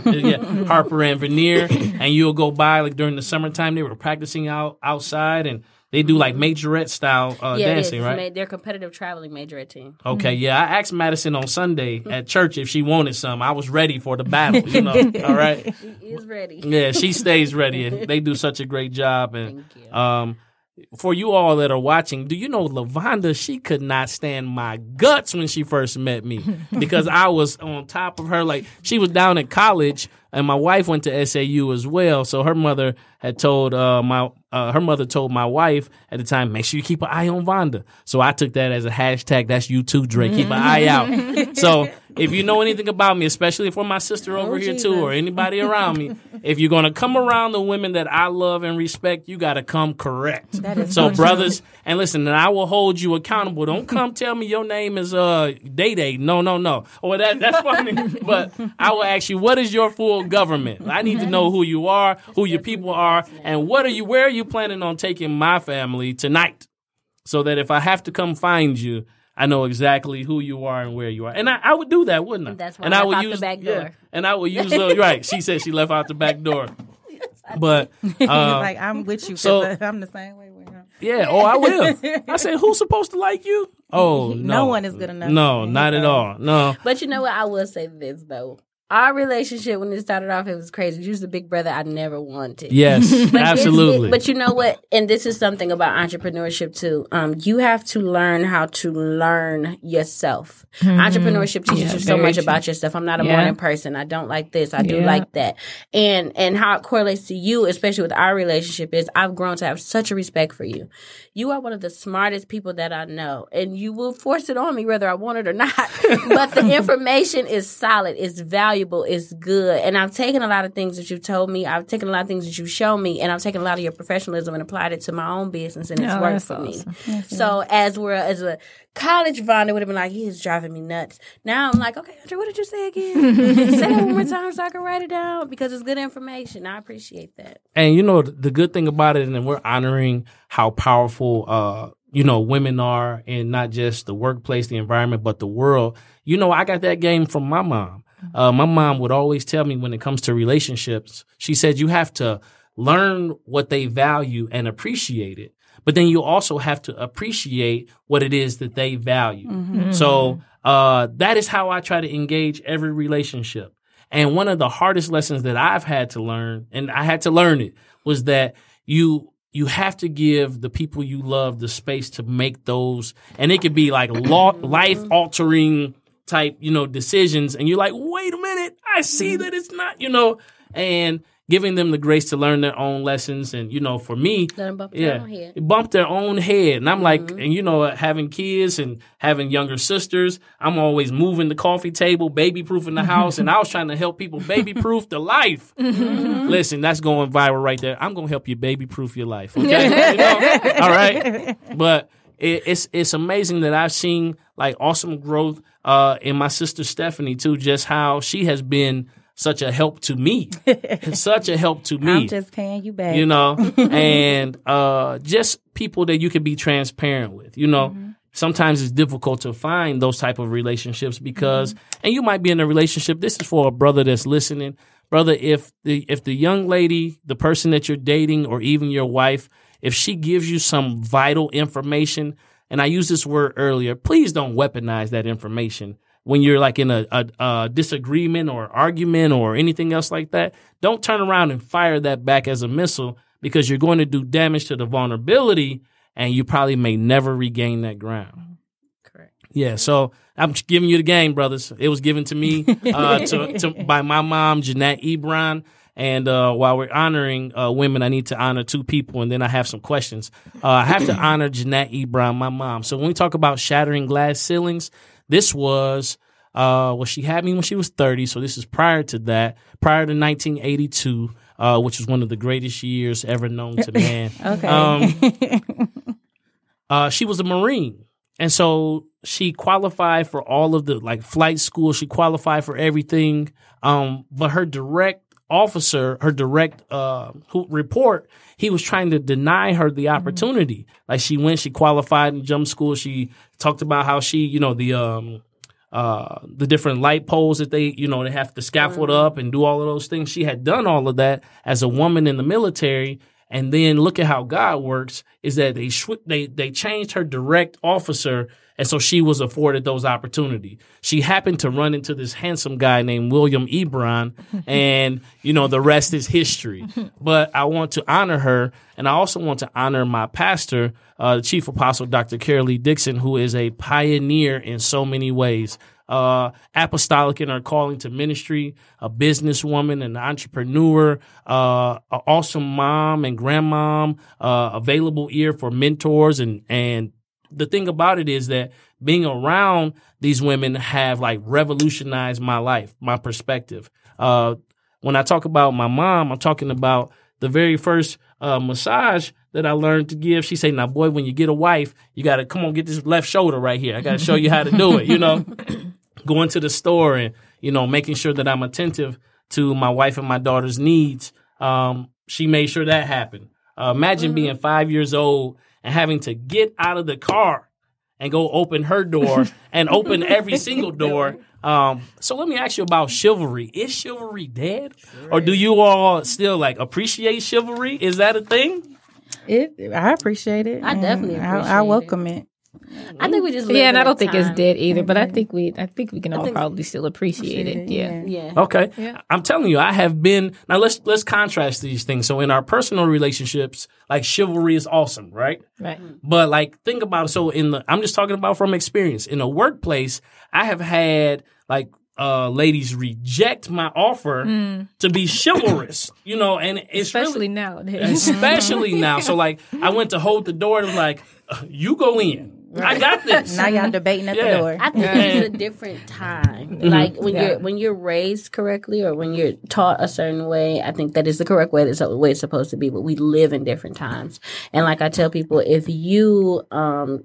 Harper and Vernier. And you'll go by, like, during the summertime, they were practicing outside and they do like majorette style dancing, right? They're competitive traveling majorette team. Okay, yeah. I asked Madison on Sunday at church if she wanted some. I was ready for the battle, you know. All right, she is ready. Yeah, she stays ready. And they do such a great job. And thank you. For you all that are watching, do you know Lavonda, she could not stand my guts when she first met me because I was on top of her. Like, she was down at college, and my wife went to SAU as well. So her mother had told told my wife at the time, make sure you keep an eye on Vonda. So I took that as a hashtag. That's you too, Drake. Keep an eye out. So if you know anything about me, especially for my sister over here too, or anybody around me, if you're going to come around the women that I love and respect, you got to come correct. So brothers, and listen, and I will hold you accountable. Don't come tell me your name is Day-Day. No. Or that's funny. But I will ask you, what is your full government? I need to know who you are, who your people are, and where are you planning on taking my family tonight? So that if I have to come find you, I know exactly who you are and where you are. And I would do that, wouldn't I? That's why I left out the back door. Yeah, and I would use right. She said she left out the back door. But like, I'm with you. So I'm the same way with her. Yeah. Oh, I will. I said, who's supposed to like you? Oh, no one is good enough. No, not at all. No. But you know what? I will say this though. Our relationship, when it started off, it was crazy. You was the big brother I never wanted. Yes, but absolutely. But you know what? And this is something about entrepreneurship, too. You have to learn how to learn yourself. Mm-hmm. Entrepreneurship teaches you so much about yourself. I'm not a morning person. I don't like this. I do like that. And how it correlates to you, especially with our relationship, is I've grown to have such a respect for you. You are one of the smartest people that I know. And you will force it on me, whether I want it or not. But the information is solid. It's valuable. It's good. And I've taken a lot of things that you've told me. I've taken a lot of things that you've shown me. And I've taken a lot of your professionalism and applied it to my own business. And it's worked for me. That's so nice. as a college Vonda would have been like, he is driving me nuts. Now I'm like, okay, Andre, what did you say again? Say it one more time so I can write it down, because it's good information. I appreciate that. And, you know, the good thing about it, and we're honoring how powerful women are in not just the workplace, the environment, but the world. You know, I got that game from my mom. My mom would always tell me when it comes to relationships, she said you have to learn what they value and appreciate it. But then you also have to appreciate what it is that they value. Mm-hmm. So that is how I try to engage every relationship. And one of the hardest lessons that I've had to learn, and I had to learn it, was that you have to give the people you love the space to make those. And it could be like life-altering type, decisions, and you're like, wait a minute, I see that it's not, and giving them the grace to learn their own lessons. And, for me, let them bump their own head. Bump their own head. And I'm like, and having kids and having younger sisters, I'm always moving the coffee table, baby proofing the house. And I was trying to help people baby proof the life. Mm-hmm. Listen, that's going viral right there. I'm going to help you baby proof your life. Okay. All right. But it's amazing that I've seen like awesome growth in my sister Stephanie too, just how she has been such a help to me. I'm just paying you back. And just people that you can be transparent with. Sometimes it's difficult to find those type of relationships because and you might be in a relationship. This is for a brother that's listening. Brother, if the young lady, the person that you're dating, or even your wife, if she gives you some vital information, and I used this word earlier, please don't weaponize that information when you're like in a disagreement or argument or anything else like that. Don't turn around and fire that back as a missile, because you're going to do damage to the vulnerability and you probably may never regain that ground. Correct. Yeah. So I'm giving you the game, brothers. It was given to me by my mom, Jeanette Ebron. And while we're honoring women, I need to honor two people, and then I have some questions. I have to honor Jeanette Ebron, my mom. So when we talk about shattering glass ceilings, this was, she had me when she was 30, so this is prior to that, prior to 1982, which is one of the greatest years ever known to man. Okay. She was a Marine, and so she qualified for all of the flight school. She qualified for everything, but her direct officer, her direct report, he was trying to deny her the opportunity. Like she qualified in jump school. She talked about how she, the different light poles that they have to scaffold up and do all of those things. She had done all of that as a woman in the military. And then look at how God works is that they changed her direct officer. And so she was afforded those opportunity. She happened to run into this handsome guy named William Ebron, and, the rest is history. But I want to honor her, and I also want to honor my pastor, the Chief Apostle Dr. Carol E. Dixon, who is a pioneer in so many ways, apostolic in her calling to ministry, a businesswoman, an entrepreneur, an awesome mom and grandmom, available ear for mentors and the thing about it is that being around these women have revolutionized my life, my perspective. When I talk about my mom, I'm talking about the very first massage that I learned to give. She said, now, boy, when you get a wife, you got to come on, get this left shoulder right here. I got to show you how to do it, going to the store and, making sure that I'm attentive to my wife and my daughter's needs. She made sure that happened. Imagine being 5 years old and having to get out of the car and go open her door and open every single door. So let me ask you about chivalry. Is chivalry dead? Sure. Or do you all still appreciate chivalry? Is that a thing? I appreciate it. I definitely appreciate it. I welcome it. I think we just live and I don't think it's dead either, but I think we can all probably still appreciate it. Yeah. Okay. Yeah. I'm telling you, I have been. Now let's contrast these things. So in our personal relationships, like chivalry is awesome, right? Right. But like think about it. So I'm just talking about from experience in the workplace. I have had like ladies reject my offer to be chivalrous, you know, and it's especially nowadays. Especially now. So like I went to hold the door and I'm like, you go in. Right. I got this. Now y'all debating at the door. I think it's a different time. Like when you're raised correctly or when you're taught a certain way, I think that is the correct way. That's the way it's supposed to be. But we live in different times. And like I tell people, if you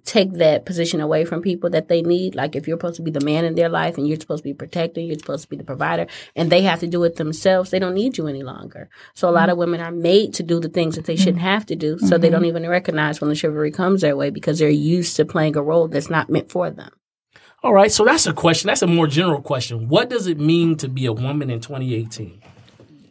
take that position away from people that they need, like if you're supposed to be the man in their life and you're supposed to be protecting, you're supposed to be the provider, and they have to do it themselves, they don't need you any longer. So a lot of women are made to do the things that they shouldn't have to do. So they don't even recognize when the chivalry comes their way because they're used to playing a role that's not meant for them. All right. So that's a question. That's a more general question. What does it mean to be a woman in 2018?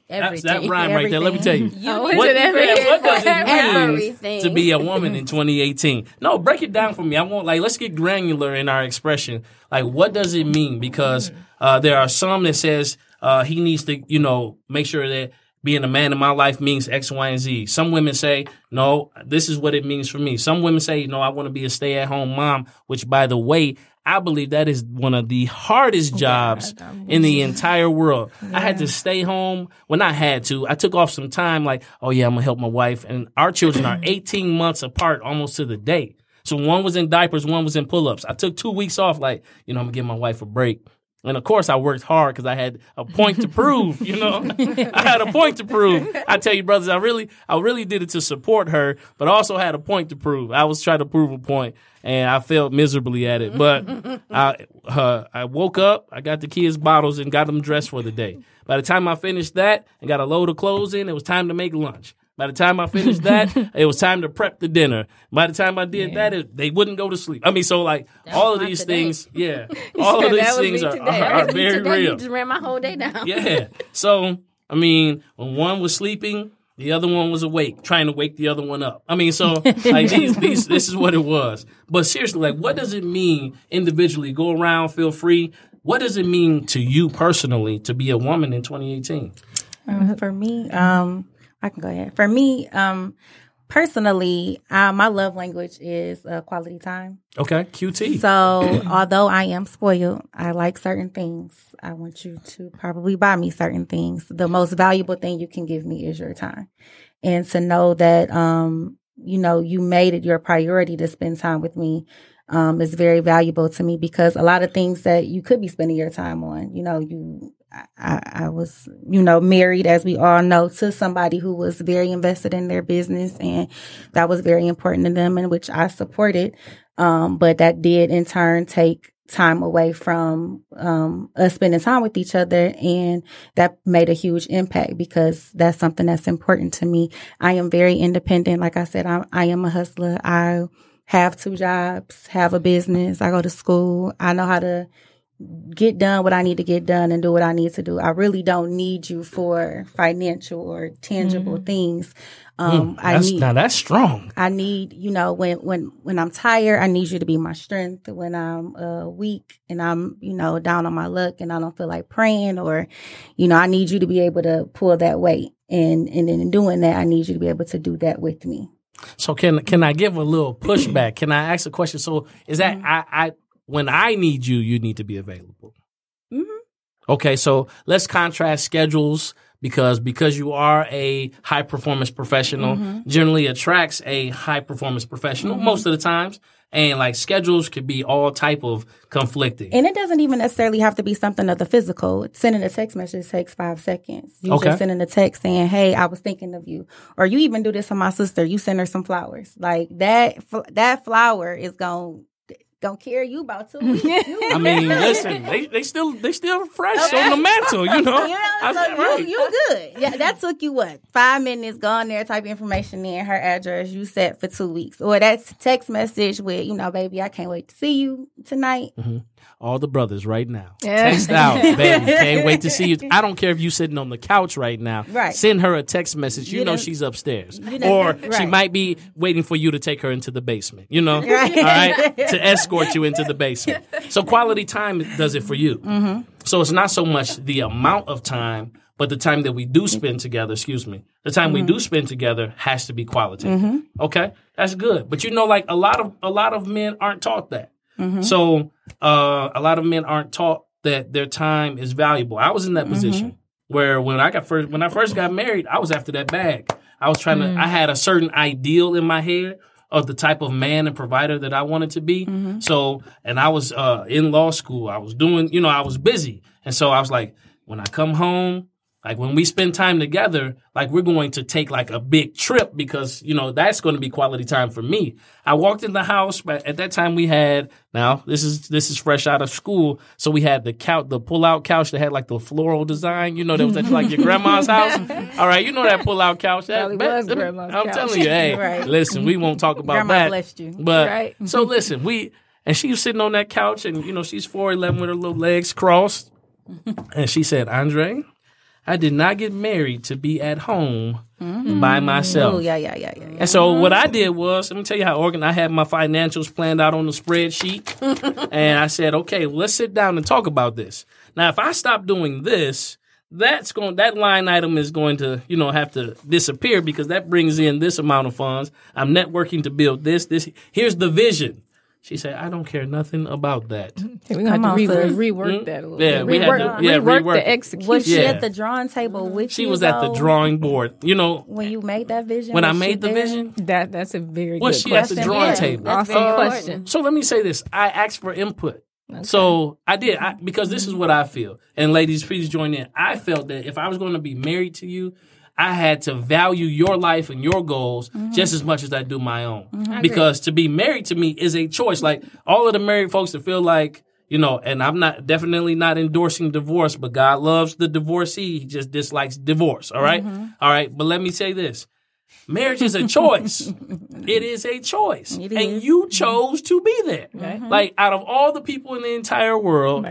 Everything. That rhyme right there. Let me tell you. What does it mean to be a woman in 2018? No, break it down for me. I want, like, let's get granular in our expression. Like, what does it mean? Because there are some that says he needs to, you know, make sure that being a man in my life means X, Y, and Z. Some women say, no, this is what it means for me. Some women say, no, I want to be a stay-at-home mom, which, by the way, I believe that is one of the hardest jobs in the entire world. Yeah. I had to stay home. When I had to, I took off some time like, I'm going to help my wife. And our children are 18 months apart almost to the day. So one was in diapers, one was in pull-ups. I took 2 weeks off like, you know, I'm going to give my wife a break. And, of course, I worked hard because I had a point to prove, you know. I had a point to prove. I tell you, brothers, I really did it to support her, but also had a point to prove. I was trying to prove a point, and I failed miserably at it. But I woke up, I got the kids' bottles and got them dressed for the day. By the time I finished that and got a load of clothes in, it was time to make lunch. By the time I finished that, it was time to prep the dinner. By the time I did that, they wouldn't go to sleep. I mean, so like all of these things, all of these things are very real. You just ran my whole day down. Yeah. So, I mean, when one was sleeping, the other one was awake, trying to wake the other one up. I mean, so like this is what it was. But seriously, like what does it mean individually? Go around, feel free. What does it mean to you personally to be a woman in 2018? For me, I can go ahead. For me, personally, my love language is quality time. Okay, QT. So although I am spoiled, I like certain things. I want you to probably buy me certain things. The most valuable thing you can give me is your time. And to know that, you know, you made it your priority to spend time with me is very valuable to me because a lot of things that you could be spending your time on, you know, I was, you know, married, as we all know, to somebody who was very invested in their business, and that was very important to them, and which I supported. But that did in turn take time away from us spending time with each other, and that made a huge impact because that's something that's important to me. I am very independent. Like I said, I am a hustler. I have 2 jobs, have a business. I go to school. I know how to get done what I need to get done and do what I need to do. I really don't need you for financial or tangible things. Now that's strong. I need, you know, when I'm tired, I need you to be my strength. When I'm weak and I'm, you know, down on my luck and I don't feel like praying, or, you know, I need you to be able to pull that weight. And in doing that, I need you to be able to do that with me. So can I give a little pushback? Can I ask a question? So is that when I need you, you need to be available. Mm-hmm. Okay, so let's contrast schedules because you are a high-performance professional, generally attracts a high-performance professional most of the times. And like schedules could be all type of conflicting. And it doesn't even necessarily have to be something of the physical. Sending a text message takes 5 seconds. You just sending a text saying, hey, I was thinking of you. Or you even do this to my sister. You send her some flowers. Like that flower is going to care you about 2 weeks. I mean, listen, they still fresh on the mantle, you know. You good. Yeah, that took you what? 5 minutes, gone there, type information in, her address, you set for 2 weeks. Or that's text message with, you know, baby, I can't wait to see you tonight. all the brothers right now. Yeah. Text out, baby. Can't wait to see you. I don't care if you're sitting on the couch right now. Right. Send her a text message. You know she's upstairs. She might be waiting for you to take her into the basement, you know, all right, to escort you into the basement. So quality time does it for you. Mm-hmm. So it's not so much the amount of time, but the time that we do spend together, the time we do spend together has to be quality. Mm-hmm. Okay? That's good. But you know, like a lot of men aren't taught that. Mm-hmm. So a lot of men aren't taught that their time is valuable. I was in that position where when I first got married, I was after that bag. I was trying to, I had a certain ideal in my head of the type of man and provider that I wanted to be. Mm-hmm. So, and I was in law school. I was doing, I was busy. And so I was like, when I come home, like when we spend time together, like we're going to take like a big trip because, that's going to be quality time for me. I walked in the house, but at that time we had, now this is fresh out of school. So we had the pull-out couch that had like the floral design, that was at like your grandma's house. All right. That pull-out couch. I'm telling you, hey, listen, we won't talk about Grandma that. Grandma blessed you. But so listen, and she was sitting on that couch and, she's 4'11" with her little legs crossed. And she said, Andre, I did not get married to be at home by myself. Ooh, yeah. And so what I did was, let me tell you how organized, I had my financials planned out on the spreadsheet. And I said, okay, let's sit down and talk about this. Now, if I stop doing this, that line item is going to, have to disappear because that brings in this amount of funds. I'm networking to build this. Here's the vision. She said, I don't care nothing about that. We're going to have to rework that a little bit. Rework the execution. Was she at the drawing table with you? She was at the drawing board. When you made that vision? When I made the vision? That's a very good question. Was she at the drawing table? That's a question. So let me say this. I asked for input. Okay. So I did, because this is what I feel. And ladies, please join in. I felt that if I was going to be married to you, I had to value your life and your goals just as much as I do my own. Mm-hmm. Because to be married to me is a choice. Like all of the married folks that feel like, and I'm definitely not endorsing divorce, but God loves the divorcee. He just dislikes divorce. All right. Mm-hmm. All right. But let me say this. Marriage is a choice. It is a choice. And you chose to be there. Mm-hmm. Like out of all the people in the entire world,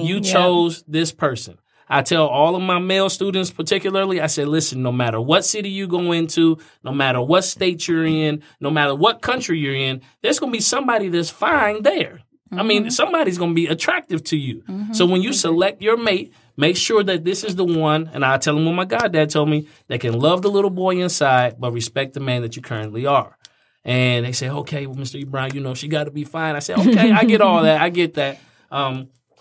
you chose this person. I tell all of my male students particularly, I say, listen, no matter what city you go into, no matter what state you're in, no matter what country you're in, there's going to be somebody that's fine there. Mm-hmm. I mean, somebody's going to be attractive to you. Mm-hmm. So when you select your mate, make sure that this is the one, and I tell them what my goddad told me, that can love the little boy inside, but respect the man that you currently are. And they say, okay, well, Mr. Ebron, she got to be fine. I say, okay, I get all that. I get that.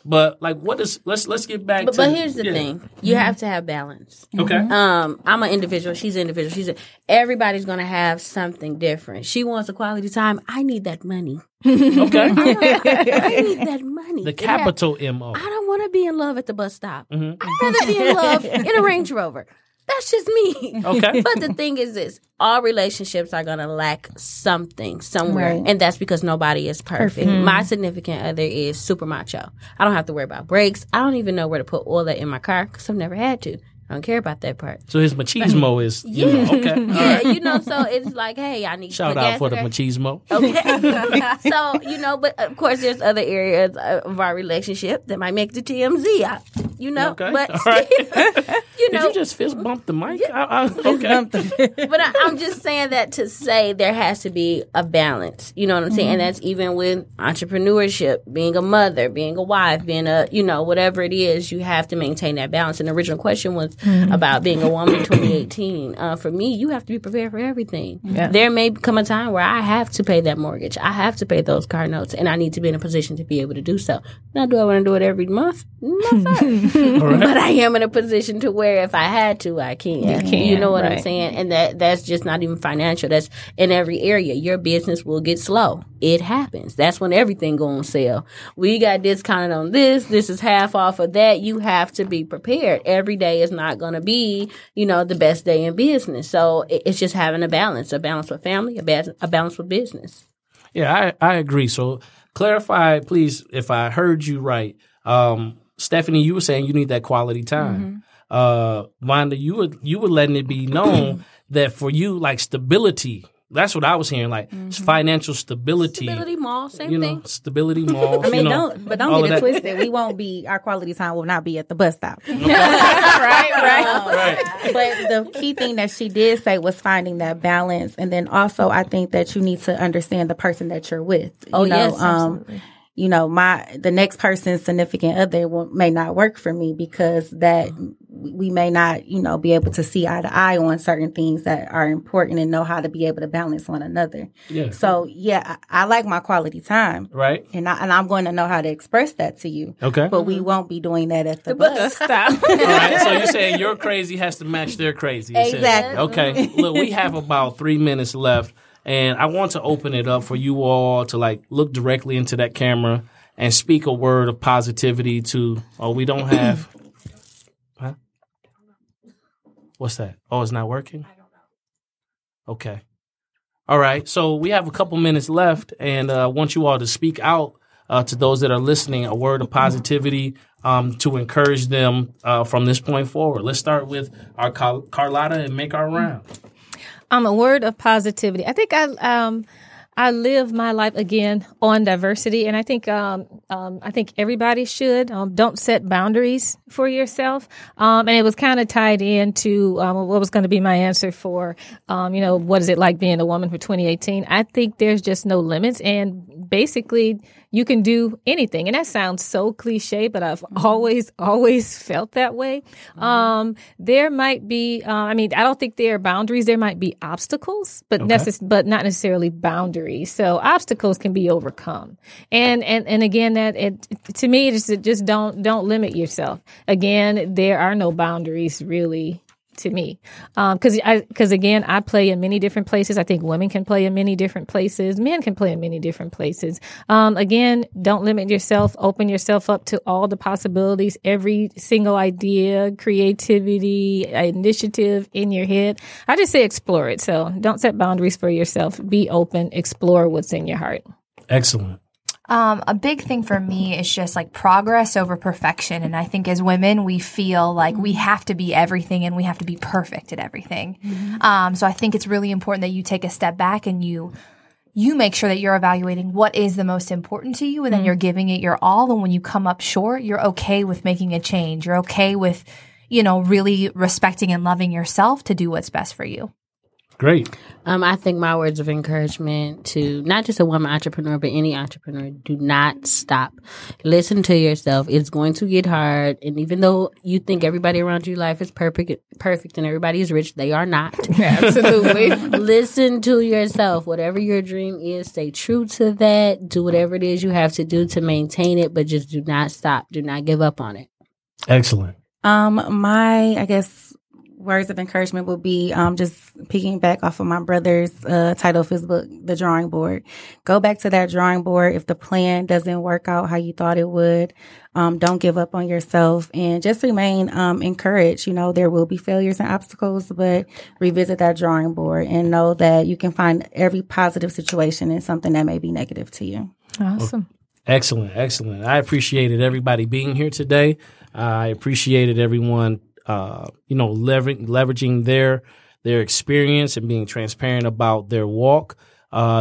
But like, let's get back to. But here's the thing: you have to have balance. Okay. I'm an individual. She's an individual. Everybody's gonna have something different. She wants a quality time. I need that money. Okay. I need that money. The capital M-O. I don't want to be in love at the bus stop. Mm-hmm. I'd rather be in love in a Range Rover. That's just me. Okay. But the thing is this. All relationships are going to lack something somewhere. Right. And that's because nobody is perfect. Mm-hmm. My significant other is super macho. I don't have to worry about brakes. I don't even know where to put oil in my car because I've never had to. I don't care about that part. So his machismo is, okay. Yeah, so it's like, hey, I need to shout out for the machismo. Okay. So, but of course there's other areas of our relationship that might make the TMZ, Okay. But, did you just fist bump the mic? Yeah. Okay. But I'm just saying that to say there has to be a balance. You know what I'm saying? And that's even with entrepreneurship, being a mother, being a wife, being a, whatever it is, you have to maintain that balance. And the original question was, about being a woman in 2018. For me, you have to be prepared for everything. Yeah. There may come a time where I have to pay that mortgage. I have to pay those car notes, and I need to be in a position to be able to do so. Now, do I want to do it every month? No, sir. Right. But I am in a position to where if I had to, I can. You know what I'm saying? And that's just not even financial. That's in every area. Your business will get slow. It happens. That's when everything goes on sale. We got discounted on this. This is half off of that. You have to be prepared. Every day is not going to be, the best day in business. So it's just having a balance with family, a balance with business. Yeah, I agree. So clarify, please, if I heard you right. Stephanie, you were saying you need that quality time. Mm-hmm. Vonda, you were letting it be known that for you, like stability That's what I was hearing, like financial stability. Stability Mall, same thing. Stability Mall. I mean, don't get it twisted. We won't be, our quality time will not be at the bus stop. Okay. Right. But the key thing that she did say was finding that balance. And then also, I think that you need to understand the person that you're with. Yes, absolutely. You know, the next person's significant other may not work for me because that we may not, be able to see eye to eye on certain things that are important and know how to be able to balance one another. Yeah. So, I like my quality time. Right. And I'm going to know how to express that to you. Okay. But we won't be doing that at the bus stop. All right. So you're saying your crazy has to match their crazy. Exactly. Okay. Look, we have about 3 minutes left. And I want to open it up for you all to look directly into that camera and speak a word of positivity to, we don't have, huh? What's that? Oh, it's not working? I don't know. Okay. All right. So we have a couple minutes left, and I want you all to speak out to those that are listening, a word of positivity to encourage them from this point forward. Let's start with our Carlotta and make our round. A word of positivity. I think I live my life again on diversity, and I think everybody should. Don't set boundaries for yourself. And it was kind of tied into what was going to be my answer for, what is it like being a woman for 2018? I think there's just no limits, and basically you can do anything. And that sounds so cliche, but I've always felt that way. There might be, I don't think there are boundaries. There might be obstacles, but but not necessarily boundaries. So obstacles can be overcome. And again, to me, just don't limit yourself. Again, there are no boundaries really to me. Because I play in many different places. I think women can play in many different places. Men can play in many different places. Again, don't limit yourself. Open yourself up to all the possibilities, every single idea, creativity, initiative in your head. I just say explore it. So don't set boundaries for yourself. Be open. Explore what's in your heart. Excellent. A big thing for me is just progress over perfection. And I think as women, we feel like we have to be everything and we have to be perfect at everything. Mm-hmm. So I think it's really important that you take a step back and you make sure that you're evaluating what is the most important to you, and then you're giving it your all. And when you come up short, you're okay with making a change. You're okay with, really respecting and loving yourself to do what's best for you. Great. I think my words of encouragement to not just a woman entrepreneur, but any entrepreneur, do not stop. Listen to yourself. It's going to get hard. And even though you think everybody around your life is perfect, and everybody is rich, they are not. Absolutely. Listen to yourself. Whatever your dream is, stay true to that. Do whatever it is you have to do to maintain it, but just do not stop. Do not give up on it. Excellent. Words of encouragement will be just picking back off of my brother's title of his book, The Drawing Board. Go back to that drawing board. If the plan doesn't work out how you thought it would, don't give up on yourself and just remain encouraged. There will be failures and obstacles, but revisit that drawing board and know that you can find every positive situation in something that may be negative to you. Awesome. Excellent. I appreciated everybody being here today. I appreciated everyone leveraging their experience and being transparent about their walk.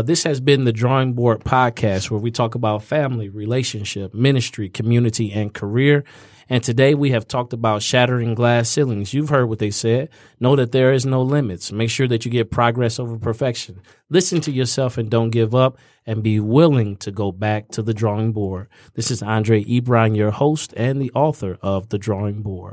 This has been the Drawing Board Podcast, where we talk about family, relationship, ministry, community, and career. And today we have talked about shattering glass ceilings. You've heard what they said. Know that there is no limits. Make sure that you get progress over perfection. Listen to yourself and don't give up, and be willing to go back to the drawing board. This is Andre Ebron, your host and the author of The Drawing Board.